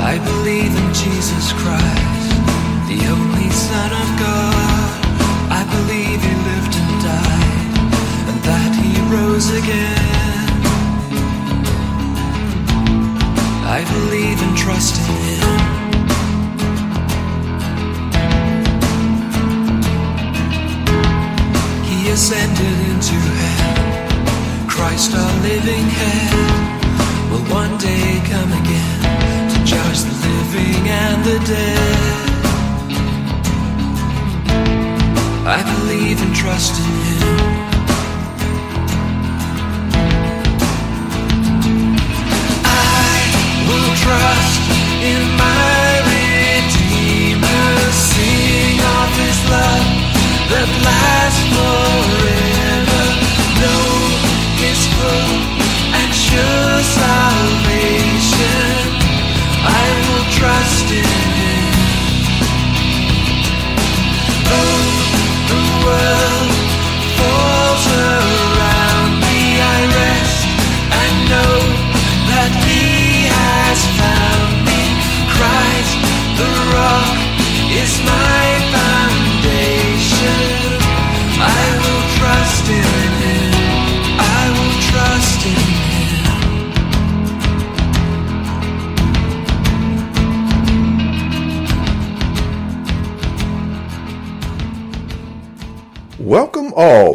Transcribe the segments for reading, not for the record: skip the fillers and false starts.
I believe in Jesus Christ, the only Son of God. I believe He lived and died, and that He rose again. I believe and trust in Him. Ascended into heaven, Christ our living head, will one day come again to judge the living and the dead. I believe and trust in Him. I will trust in my Redeemer, sing of His love that lasts forever. Know His full and sure salvation. I will trust in Him. Though the world falls around me, I rest and know that He has found me. Christ, the rock, is my Welcome all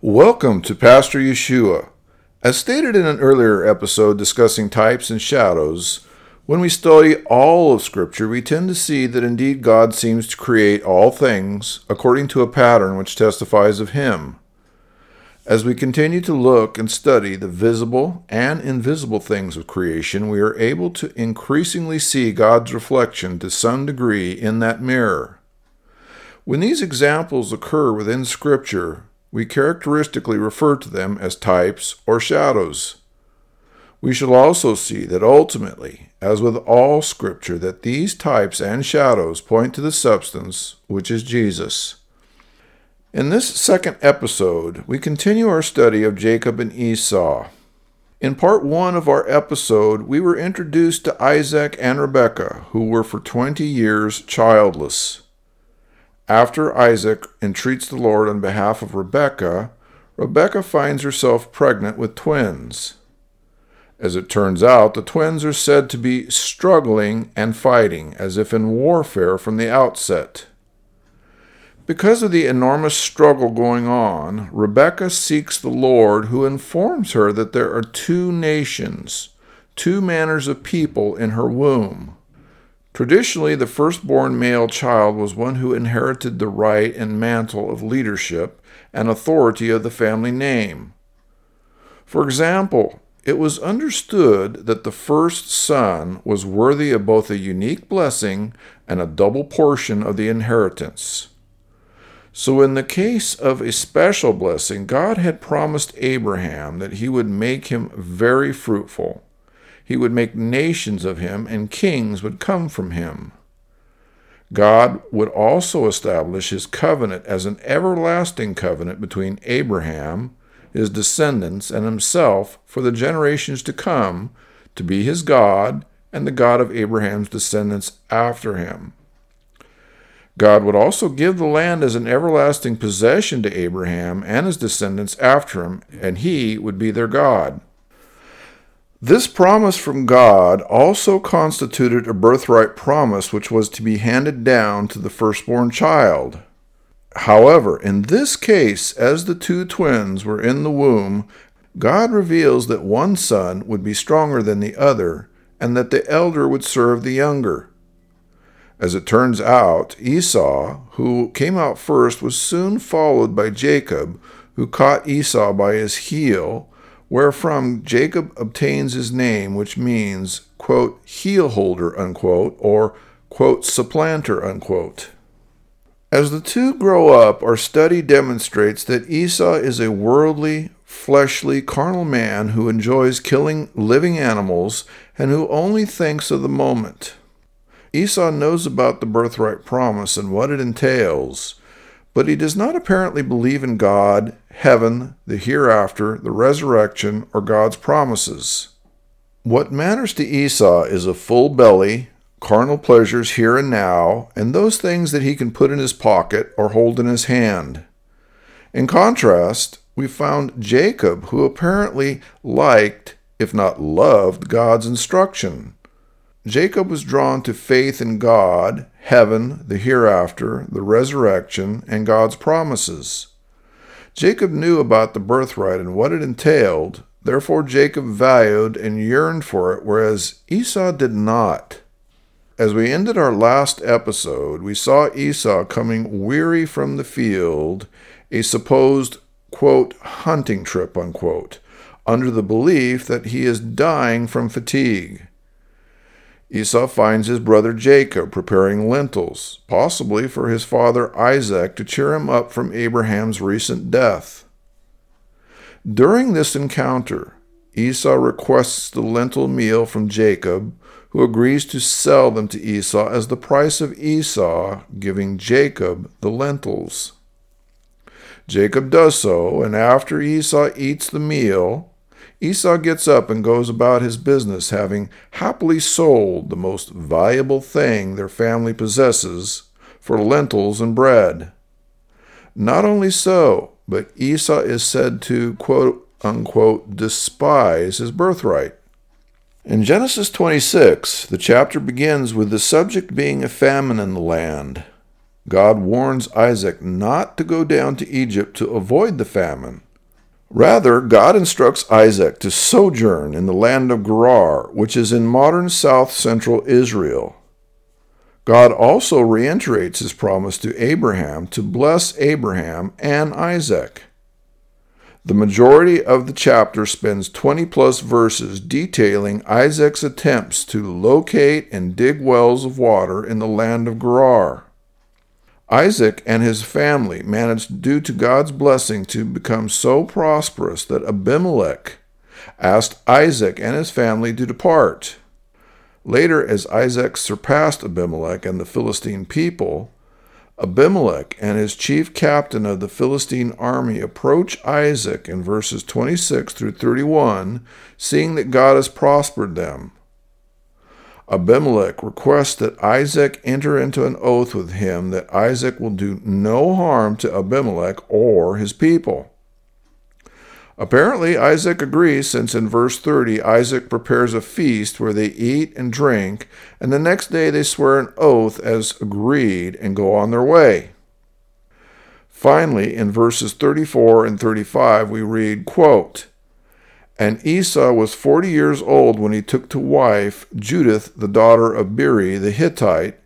Welcome to Pastor Yeshua. As stated in an earlier episode discussing types and shadows, when we study all of Scripture, we tend to see that indeed God seems to create all things according to a pattern which testifies of Him. As we continue to look and study the visible and invisible things of creation, we are able to increasingly see God's reflection to some degree in that mirror. When these examples occur within Scripture, we characteristically refer to them as types or shadows. We shall also see that ultimately, as with all Scripture, that these types and shadows point to the substance, which is Jesus. In this second episode, we continue our study of Jacob and Esau. In part one of our episode, we were introduced to Isaac and Rebekah, who were for 20 years childless. After Isaac entreats the Lord on behalf of Rebekah, Rebekah finds herself pregnant with twins. As it turns out, the twins are said to be struggling and fighting, as if in warfare from the outset. Because of the enormous struggle going on, Rebekah seeks the Lord, who informs her that there are two nations, two manners of people in her womb. Traditionally, the firstborn male child was one who inherited the right and mantle of leadership and authority of the family name. For example, it was understood that the first son was worthy of both a unique blessing and a double portion of the inheritance. So in the case of a special blessing, God had promised Abraham that He would make him very fruitful. He would make nations of him, and kings would come from him. God would also establish His covenant as an everlasting covenant between Abraham, his descendants, and Himself for the generations to come, to be His God and the God of Abraham's descendants after him. God would also give the land as an everlasting possession to Abraham and his descendants after him, and he would be their God. This promise from God also constituted a birthright promise which was to be handed down to the firstborn child. However, in this case, as the two twins were in the womb, God reveals that one son would be stronger than the other, and that the elder would serve the younger. As it turns out, Esau, who came out first, was soon followed by Jacob, who caught Esau by his heel, wherefrom Jacob obtains his name, which means, quote, heel holder, unquote, or, quote, supplanter, unquote. As the two grow up, our study demonstrates that Esau is a worldly, fleshly, carnal man who enjoys killing living animals and who only thinks of the moment. Esau knows about the birthright promise and what it entails, but he does not apparently believe in God, heaven, the hereafter, the resurrection, or God's promises. What matters to Esau is a full belly, carnal pleasures here and now, and those things that he can put in his pocket or hold in his hand. In contrast, we found Jacob, who apparently liked, if not loved, God's instruction. Jacob was drawn to faith in God, heaven, the hereafter, the resurrection, and God's promises. Jacob knew about the birthright and what it entailed, therefore Jacob valued and yearned for it, whereas Esau did not. As we ended our last episode, we saw Esau coming weary from the field, a supposed, quote, hunting trip, unquote, under the belief that he is dying from fatigue. Esau finds his brother Jacob preparing lentils, possibly for his father Isaac to cheer him up from Abraham's recent death. During this encounter, Esau requests the lentil meal from Jacob, who agrees to sell them to Esau as the price of Esau giving Jacob the lentils. Jacob does so, and after Esau eats the meal, Esau gets up and goes about his business, having happily sold the most valuable thing their family possesses for lentils and bread. Not only so, but Esau is said to, quote, unquote, despise his birthright. In Genesis 26, the chapter begins with the subject being a famine in the land. God warns Isaac not to go down to Egypt to avoid the famine. Rather, God instructs Isaac to sojourn in the land of Gerar, which is in modern south-central Israel. God also reiterates his promise to Abraham to bless Abraham and Isaac. The majority of the chapter spends 20-plus verses detailing Isaac's attempts to locate and dig wells of water in the land of Gerar. Isaac and his family managed, due to God's blessing, to become so prosperous that Abimelech asked Isaac and his family to depart. Later, as Isaac surpassed Abimelech and the Philistine people, Abimelech and his chief captain of the Philistine army approach Isaac in verses 26 through 31, seeing that God has prospered them. Abimelech requests that Isaac enter into an oath with him that Isaac will do no harm to Abimelech or his people. Apparently, Isaac agrees, since in verse 30, Isaac prepares a feast where they eat and drink, and the next day they swear an oath as agreed and go on their way. Finally, in verses 34 and 35, we read, quote, and Esau was 40 years old when he took to wife Judith, the daughter of Beeri the Hittite,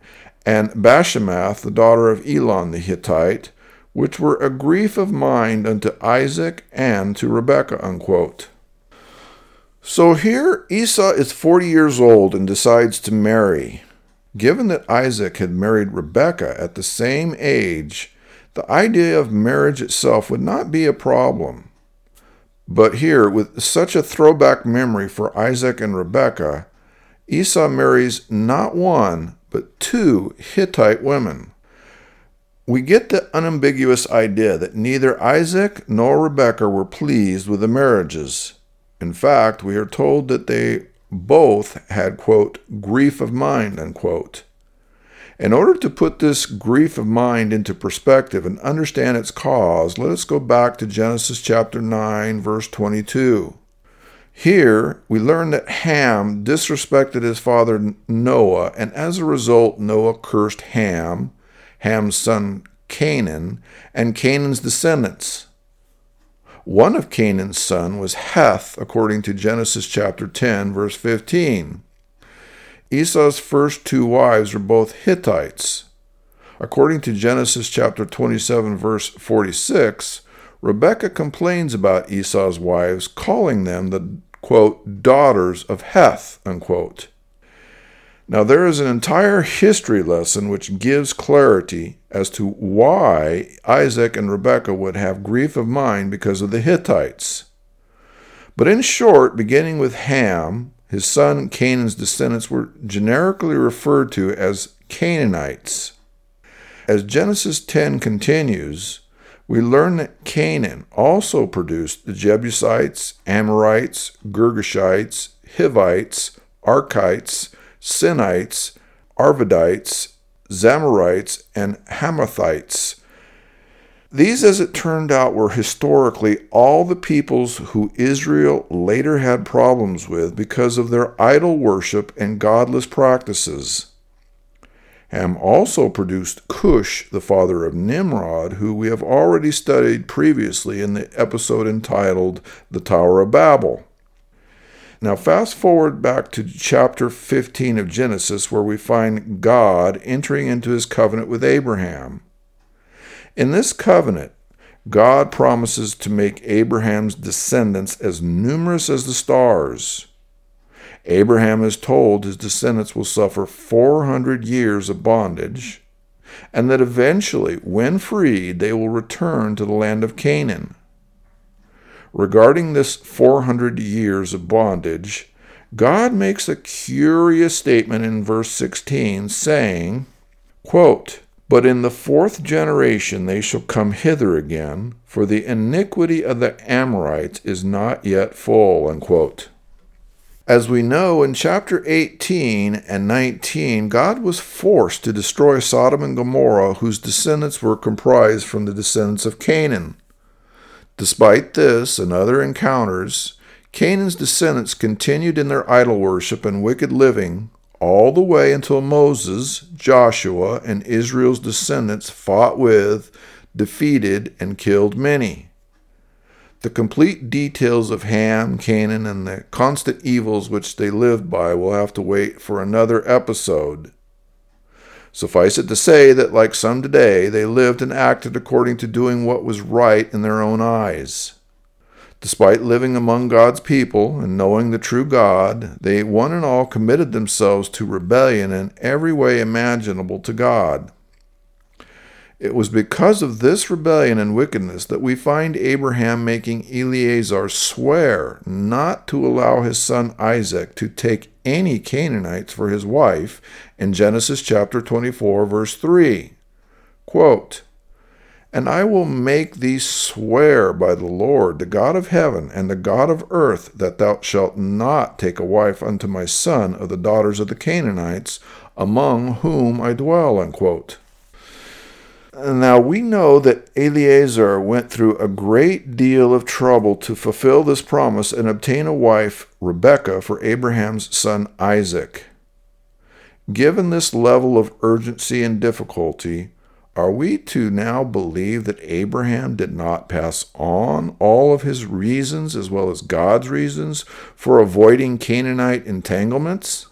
and Bashemath, the daughter of Elon the Hittite, which were a grief of mind unto Isaac and to Rebekah, unquote. So here Esau is 40 years old and decides to marry. Given that Isaac had married Rebekah at the same age, the idea of marriage itself would not be a problem. But here, with such a throwback memory for Isaac and Rebekah, Esau marries not one, but two Hittite women. We get the unambiguous idea that neither Isaac nor Rebekah were pleased with the marriages. In fact, we are told that they both had, quote, grief of mind, unquote. In order to put this grief of mind into perspective and understand its cause, let us go back to Genesis chapter 9, verse 22. Here, we learn that Ham disrespected his father Noah, and as a result, Noah cursed Ham, Ham's son Canaan, and Canaan's descendants. One of Canaan's sons was Heth, according to Genesis chapter 10, verse 15. Esau's first two wives were both Hittites. According to Genesis chapter 27, verse 46, Rebekah complains about Esau's wives, calling them the, quote, daughters of Heth, unquote. Now, there is an entire history lesson which gives clarity as to why Isaac and Rebekah would have grief of mind because of the Hittites. But in short, beginning with Ham, his son Canaan's descendants were generically referred to as Canaanites. As Genesis 10 continues, we learn that Canaan also produced the Jebusites, Amorites, Girgashites, Hivites, Arkites, Sinites, Arvadites, Zamorites, and Hamathites. These, as it turned out, were historically all the peoples who Israel later had problems with because of their idol worship and godless practices. Ham also produced Cush, the father of Nimrod, who we have already studied previously in the episode entitled The Tower of Babel. Now fast forward back to chapter 15 of Genesis, where we find God entering into his covenant with Abraham. In this covenant, God promises to make Abraham's descendants as numerous as the stars. Abraham is told his descendants will suffer 400 years of bondage, and that eventually, when freed, they will return to the land of Canaan. Regarding this 400 years of bondage, God makes a curious statement in verse 16, saying, quote, "But in the fourth generation they shall come hither again, for the iniquity of the Amorites is not yet full," unquote. As we know, in chapter 18 and 19, God was forced to destroy Sodom and Gomorrah, whose descendants were comprised from the descendants of Canaan. Despite this and other encounters, Canaan's descendants continued in their idol worship and wicked living, all the way until Moses, Joshua, and Israel's descendants fought with, defeated, and killed many. The complete details of Ham, Canaan, and the constant evils which they lived by will have to wait for another episode. Suffice it to say that, like some today, they lived and acted according to doing what was right in their own eyes. Despite living among God's people and knowing the true God, they one and all committed themselves to rebellion in every way imaginable to God. It was because of this rebellion and wickedness that we find Abraham making Eliezer swear not to allow his son Isaac to take any Canaanites for his wife in Genesis chapter 24, verse 3. Quote, "And I will make thee swear by the Lord, the God of heaven and the God of earth, that thou shalt not take a wife unto my son of the daughters of the Canaanites, among whom I dwell," unquote. Now we know that Eliezer went through a great deal of trouble to fulfill this promise and obtain a wife, Rebekah, for Abraham's son Isaac. Given this level of urgency and difficulty, are we to now believe that Abraham did not pass on all of his reasons as well as God's reasons for avoiding Canaanite entanglements?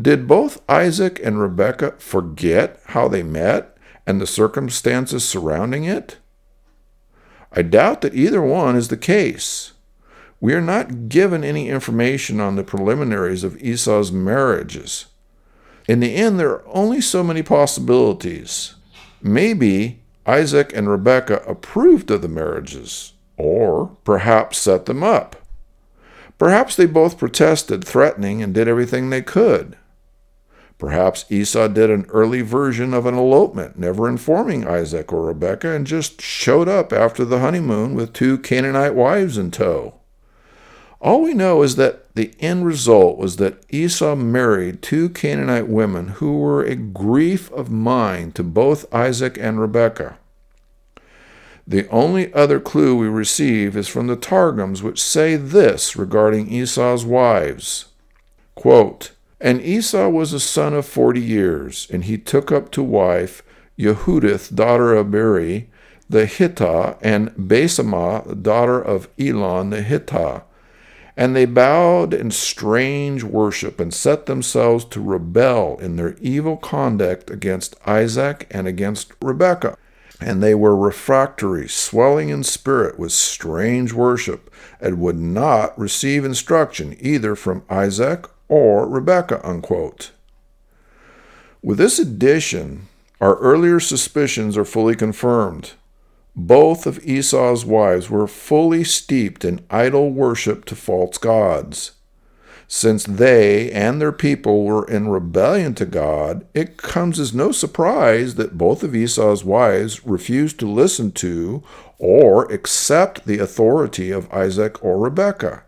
Did both Isaac and Rebekah forget how they met and the circumstances surrounding it? I doubt that either one is the case. We are not given any information on the preliminaries of Esau's marriages. In the end, there are only so many possibilities. Maybe Isaac and Rebekah approved of the marriages, or perhaps set them up. Perhaps they both protested, threatening, and did everything they could. Perhaps Esau did an early version of an elopement, never informing Isaac or Rebekah, and just showed up after the honeymoon with two Canaanite wives in tow. All we know is that The end result was that Esau married two Canaanite women who were a grief of mind to both Isaac and Rebekah. The only other clue we receive is from the Targums, which say this regarding Esau's wives. Quote, "And Esau was a son of 40 years, and he took up to wife Yehudith, daughter of Beeri, the Hittah, and Basemah, daughter of Elon, the Hittah. And they bowed in strange worship and set themselves to rebel in their evil conduct against Isaac and against Rebekah. And they were refractory, swelling in spirit with strange worship, and would not receive instruction either from Isaac or Rebekah," unquote. With this addition, our earlier suspicions are fully confirmed. Both of Esau's wives were fully steeped in idol worship to false gods. Since they and their people were in rebellion to God, it comes as no surprise that both of Esau's wives refused to listen to or accept the authority of Isaac or Rebekah.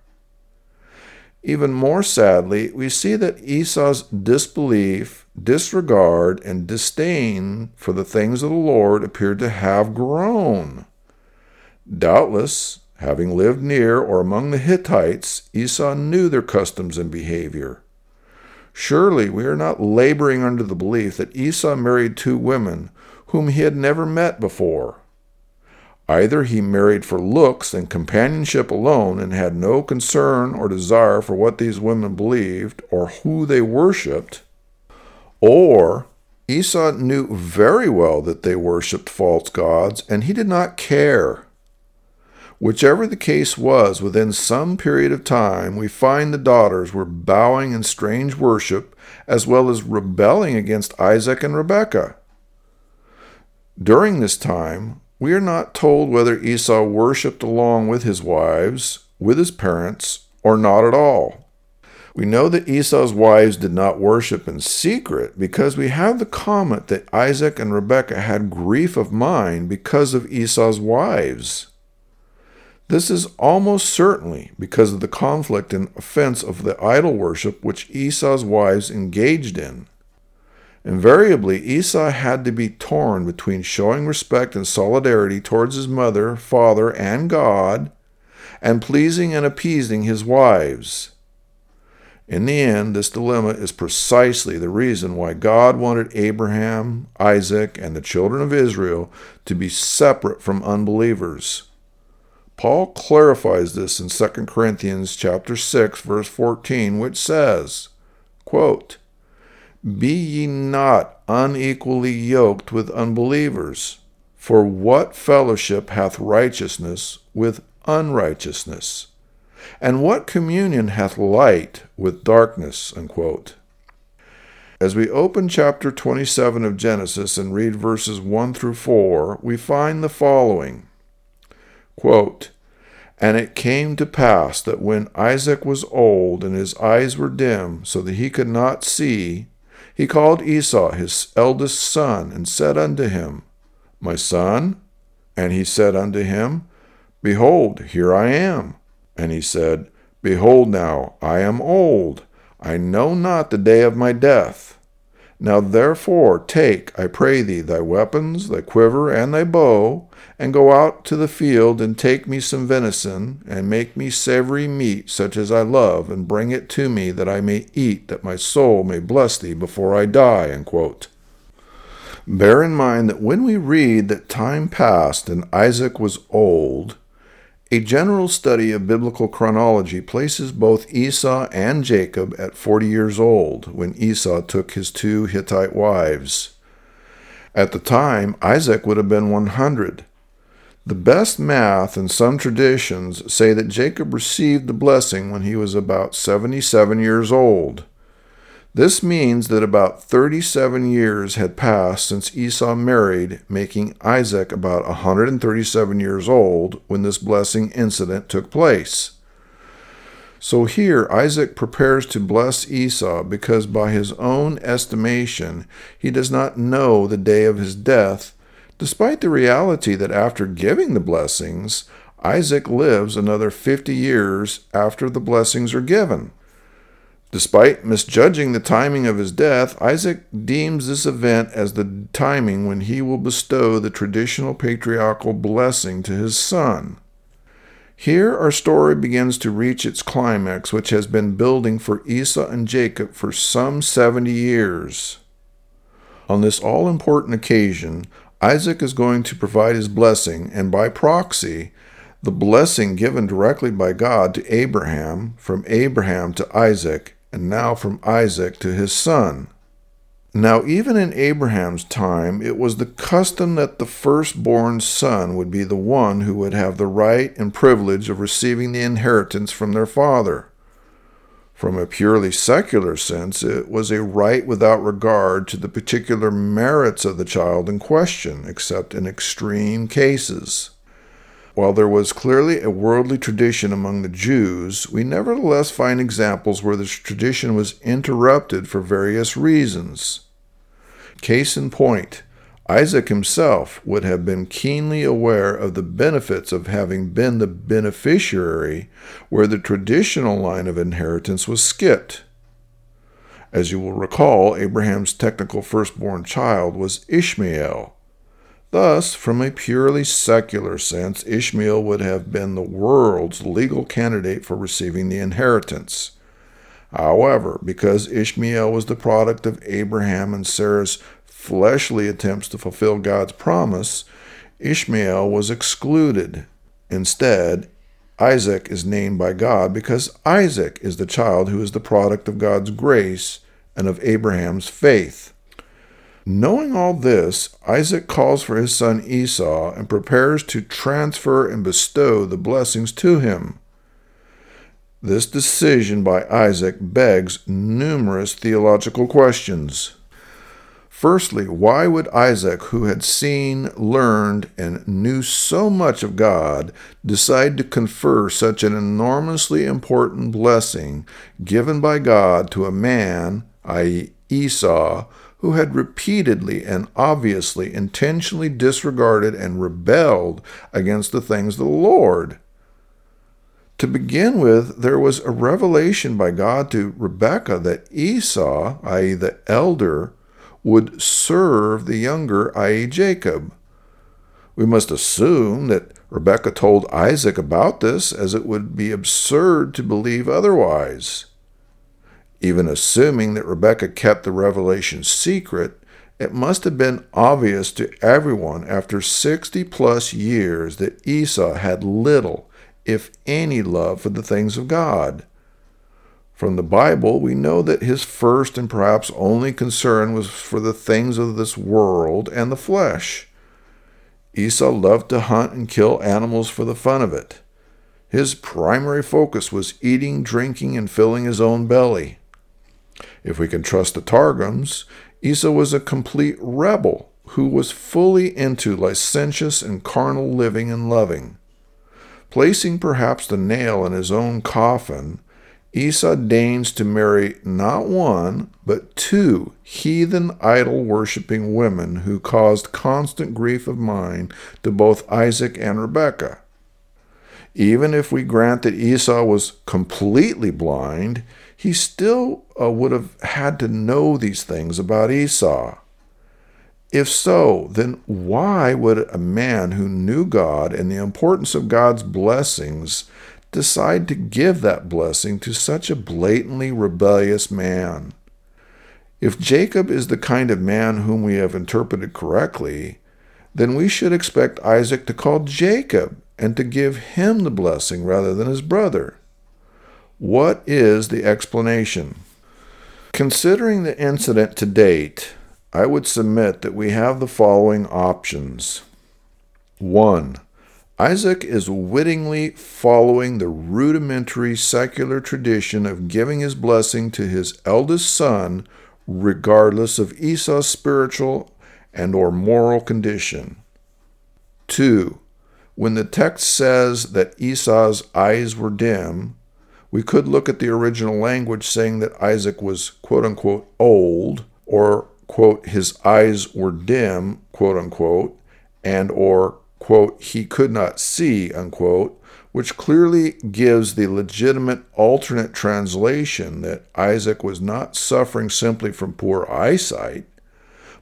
Even more sadly, we see that Esau's disbelief, disregard, and disdain for the things of the Lord appeared to have grown. Doubtless, having lived near or among the Hittites, Esau knew their customs and behavior. Surely we are not laboring under the belief that Esau married two women whom he had never met before. Either he married for looks and companionship alone and had no concern or desire for what these women believed or who they worshipped, or Esau knew very well that they worshipped false gods and he did not care. Whichever the case was, within some period of time, we find the daughters were bowing in strange worship as well as rebelling against Isaac and Rebekah. During this time, we are not told whether Esau worshipped along with his wives, with his parents, or not at all. We know that Esau's wives did not worship in secret because we have the comment that Isaac and Rebekah had grief of mind because of Esau's wives. This is almost certainly because of the conflict and offense of the idol worship which Esau's wives engaged in. Invariably, Esau had to be torn between showing respect and solidarity towards his mother, father, and God, and pleasing and appeasing his wives. In the end, this dilemma is precisely the reason why God wanted Abraham, Isaac, and the children of Israel to be separate from unbelievers. Paul clarifies this in 2 Corinthians chapter 6, verse 14, which says, quote, "Be ye not unequally yoked with unbelievers, for what fellowship hath righteousness with unrighteousness? And what communion hath light with darkness?" Unquote. As we open chapter 27 of Genesis and read verses 1 through 4, we find the following, quote, "And it came to pass that when Isaac was old and his eyes were dim, so that he could not see, he called Esau, his eldest son, and said unto him, My son? And he said unto him, Behold, here I am. And he said, Behold now, I am old. I know not the day of my death. Now therefore take, I pray thee, thy weapons, thy quiver, and thy bow, and go out to the field, and take me some venison, and make me savory meat, such as I love, and bring it to me, that I may eat, that my soul may bless thee before I die." Unquote. Bear in mind that when we read that time passed and Isaac was old, a general study of biblical chronology places both Esau and Jacob at 40 years old, when Esau took his two Hittite wives. At the time, Isaac would have been 100. The best math and some traditions say that Jacob received the blessing when he was about 77 years old. This means that about 37 years had passed since Esau married, making Isaac about 137 years old when this blessing incident took place. So here Isaac prepares to bless Esau because by his own estimation he does not know the day of his death, despite the reality that after giving the blessings, Isaac lives another 50 years after the blessings are given. Despite misjudging the timing of his death, Isaac deems this event as the timing when he will bestow the traditional patriarchal blessing to his son. Here our story begins to reach its climax, which has been building for Esau and Jacob for some 70 years. On this all-important occasion, Isaac is going to provide his blessing, and by proxy, the blessing given directly by God to Abraham, from Abraham to Isaac, and now from Isaac to his son. Now, even in Abraham's time, it was the custom that the firstborn son would be the one who would have the right and privilege of receiving the inheritance from their father. From a purely secular sense, it was a right without regard to the particular merits of the child in question, except in extreme cases. While there was clearly a worldly tradition among the Jews, we nevertheless find examples where this tradition was interrupted for various reasons. Case in point, Isaac himself would have been keenly aware of the benefits of having been the beneficiary where the traditional line of inheritance was skipped. As you will recall, Abraham's technical firstborn child was Ishmael. Thus, from a purely secular sense, Ishmael would have been the world's legal candidate for receiving the inheritance. However, because Ishmael was the product of Abraham and Sarah's fleshly attempts to fulfill God's promise, Ishmael was excluded. Instead, Isaac is named by God because Isaac is the child who is the product of God's grace and of Abraham's faith. Knowing all this, Isaac calls for his son Esau and prepares to transfer and bestow the blessings to him. This decision by Isaac begs numerous theological questions. Firstly, why would Isaac, who had seen, learned, and knew so much of God, decide to confer such an enormously important blessing given by God to a man, i.e. Esau, who had repeatedly and obviously intentionally disregarded and rebelled against the things of the Lord? To begin with, there was a revelation by God to Rebekah that Esau, i.e. the elder, would serve the younger, i.e. Jacob. We must assume that Rebekah told Isaac about this, as it would be absurd to believe otherwise. Even assuming that Rebekah kept the revelation secret, it must have been obvious to everyone after 60-plus years that Esau had little, if any, love for the things of God. From the Bible, we know that his first and perhaps only concern was for the things of this world and the flesh. Esau loved to hunt and kill animals for the fun of it. His primary focus was eating, drinking, and filling his own belly. If we can trust the Targums, Esau was a complete rebel who was fully into licentious and carnal living and loving. Placing perhaps the nail in his own coffin, Esau deigns to marry not one, but two heathen idol-worshipping women who caused constant grief of mind to both Isaac and Rebekah. Even if we grant that Esau was completely blind, he still would have had to know these things about Esau. If so, then why would a man who knew God and the importance of God's blessings decide to give that blessing to such a blatantly rebellious man? If Jacob is the kind of man whom we have interpreted correctly, then we should expect Isaac to call Jacob and to give him the blessing rather than his brother. What is the explanation? Considering the incident to date, I would submit that we have the following options. 1. Isaac is wittingly following the rudimentary secular tradition of giving his blessing to his eldest son, regardless of Esau's spiritual and or moral condition. 2. When the text says that Esau's eyes were dim, we could look at the original language saying that Isaac was, quote-unquote, old, or, quote, his eyes were dim, quote-unquote, and or, quote, he could not see, unquote, which clearly gives the legitimate alternate translation that Isaac was not suffering simply from poor eyesight,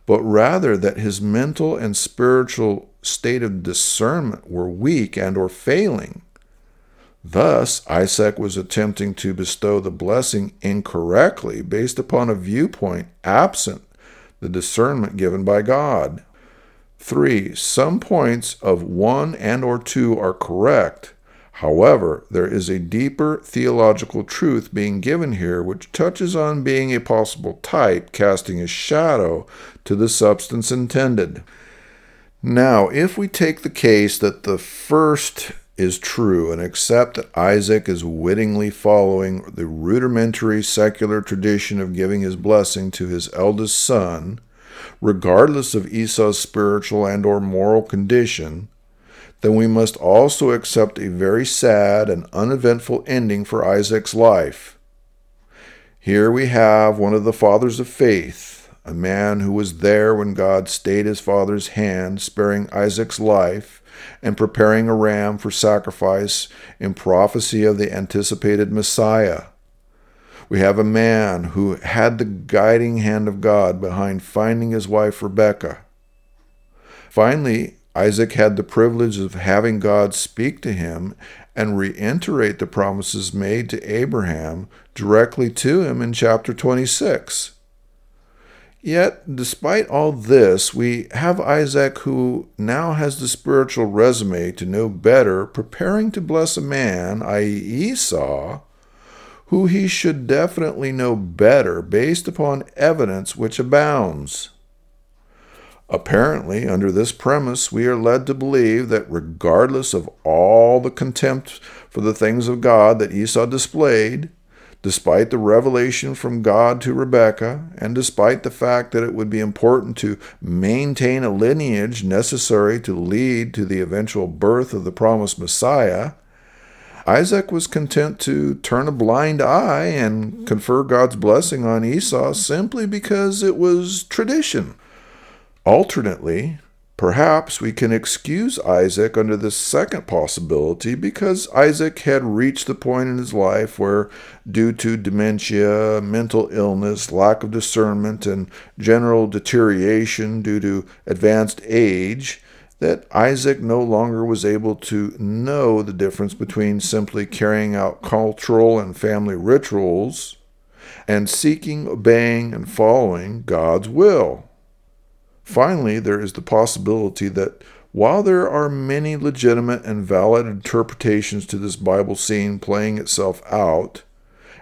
but rather that his mental and spiritual state of discernment were weak and or failing. Thus, Isaac was attempting to bestow the blessing incorrectly based upon a viewpoint absent the discernment given by God. 3. Some points of 1 and or 2 are correct. However, there is a deeper theological truth being given here which touches on being a possible type, casting a shadow to the substance intended. Now, if we take the case that the first is true and accept that Isaac is wittingly following the rudimentary secular tradition of giving his blessing to his eldest son, regardless of Esau's spiritual and or moral condition, then we must also accept a very sad and uneventful ending for Isaac's life. Here we have one of the fathers of faith, a man who was there when God stayed his father's hand, sparing Isaac's life and preparing a ram for sacrifice in prophecy of the anticipated Messiah. We have a man who had the guiding hand of God behind finding his wife Rebekah. Finally, Isaac had the privilege of having God speak to him and reiterate the promises made to Abraham directly to him in chapter 26. Yet, despite all this, we have Isaac, who now has the spiritual resume to know better, preparing to bless a man, i.e. Esau, who he should definitely know better based upon evidence which abounds. Apparently, under this premise, we are led to believe that regardless of all the contempt for the things of God that Esau displayed, despite the revelation from God to Rebekah, and despite the fact that it would be important to maintain a lineage necessary to lead to the eventual birth of the promised Messiah, Isaac was content to turn a blind eye and confer God's blessing on Esau simply because it was tradition. Alternately, perhaps we can excuse Isaac under this second possibility because Isaac had reached the point in his life where, due to dementia, mental illness, lack of discernment, and general deterioration due to advanced age, that Isaac no longer was able to know the difference between simply carrying out cultural and family rituals and seeking, obeying, and following God's will. Finally, there is the possibility that while there are many legitimate and valid interpretations to this Bible scene playing itself out,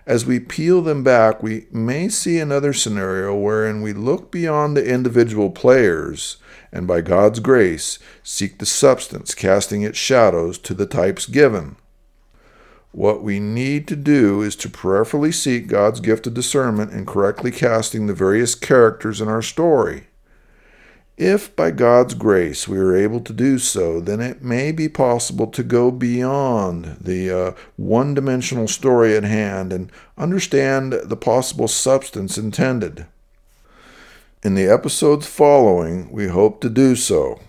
as we peel them back, we may see another scenario wherein we look beyond the individual players and by God's grace seek the substance, casting its shadows to the types given. What we need to do is to prayerfully seek God's gift of discernment in correctly casting the various characters in our story. If by God's grace we are able to do so, then it may be possible to go beyond the one-dimensional story at hand and understand the possible substance intended. In the episodes following, we hope to do so.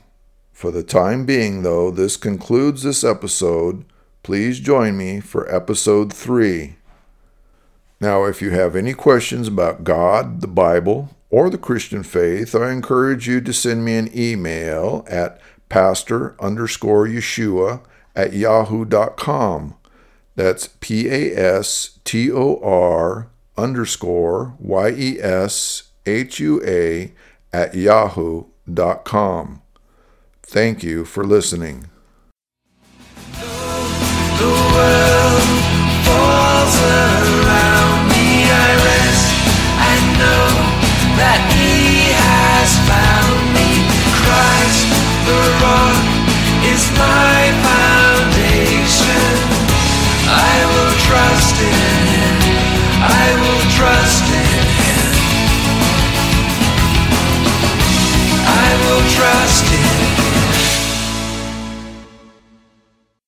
For the time being, though, this concludes this episode. Please join me for episode 3. Now, if you have any questions about God, the Bible, or the Christian faith, I encourage you to send me an email at pastor_Yeshua@yahoo.com. That's pastor_Yeshua@yahoo.com. Thank you for listening. The world falls around me, I rest, I know that He has found me. Christ, the rock, is mine.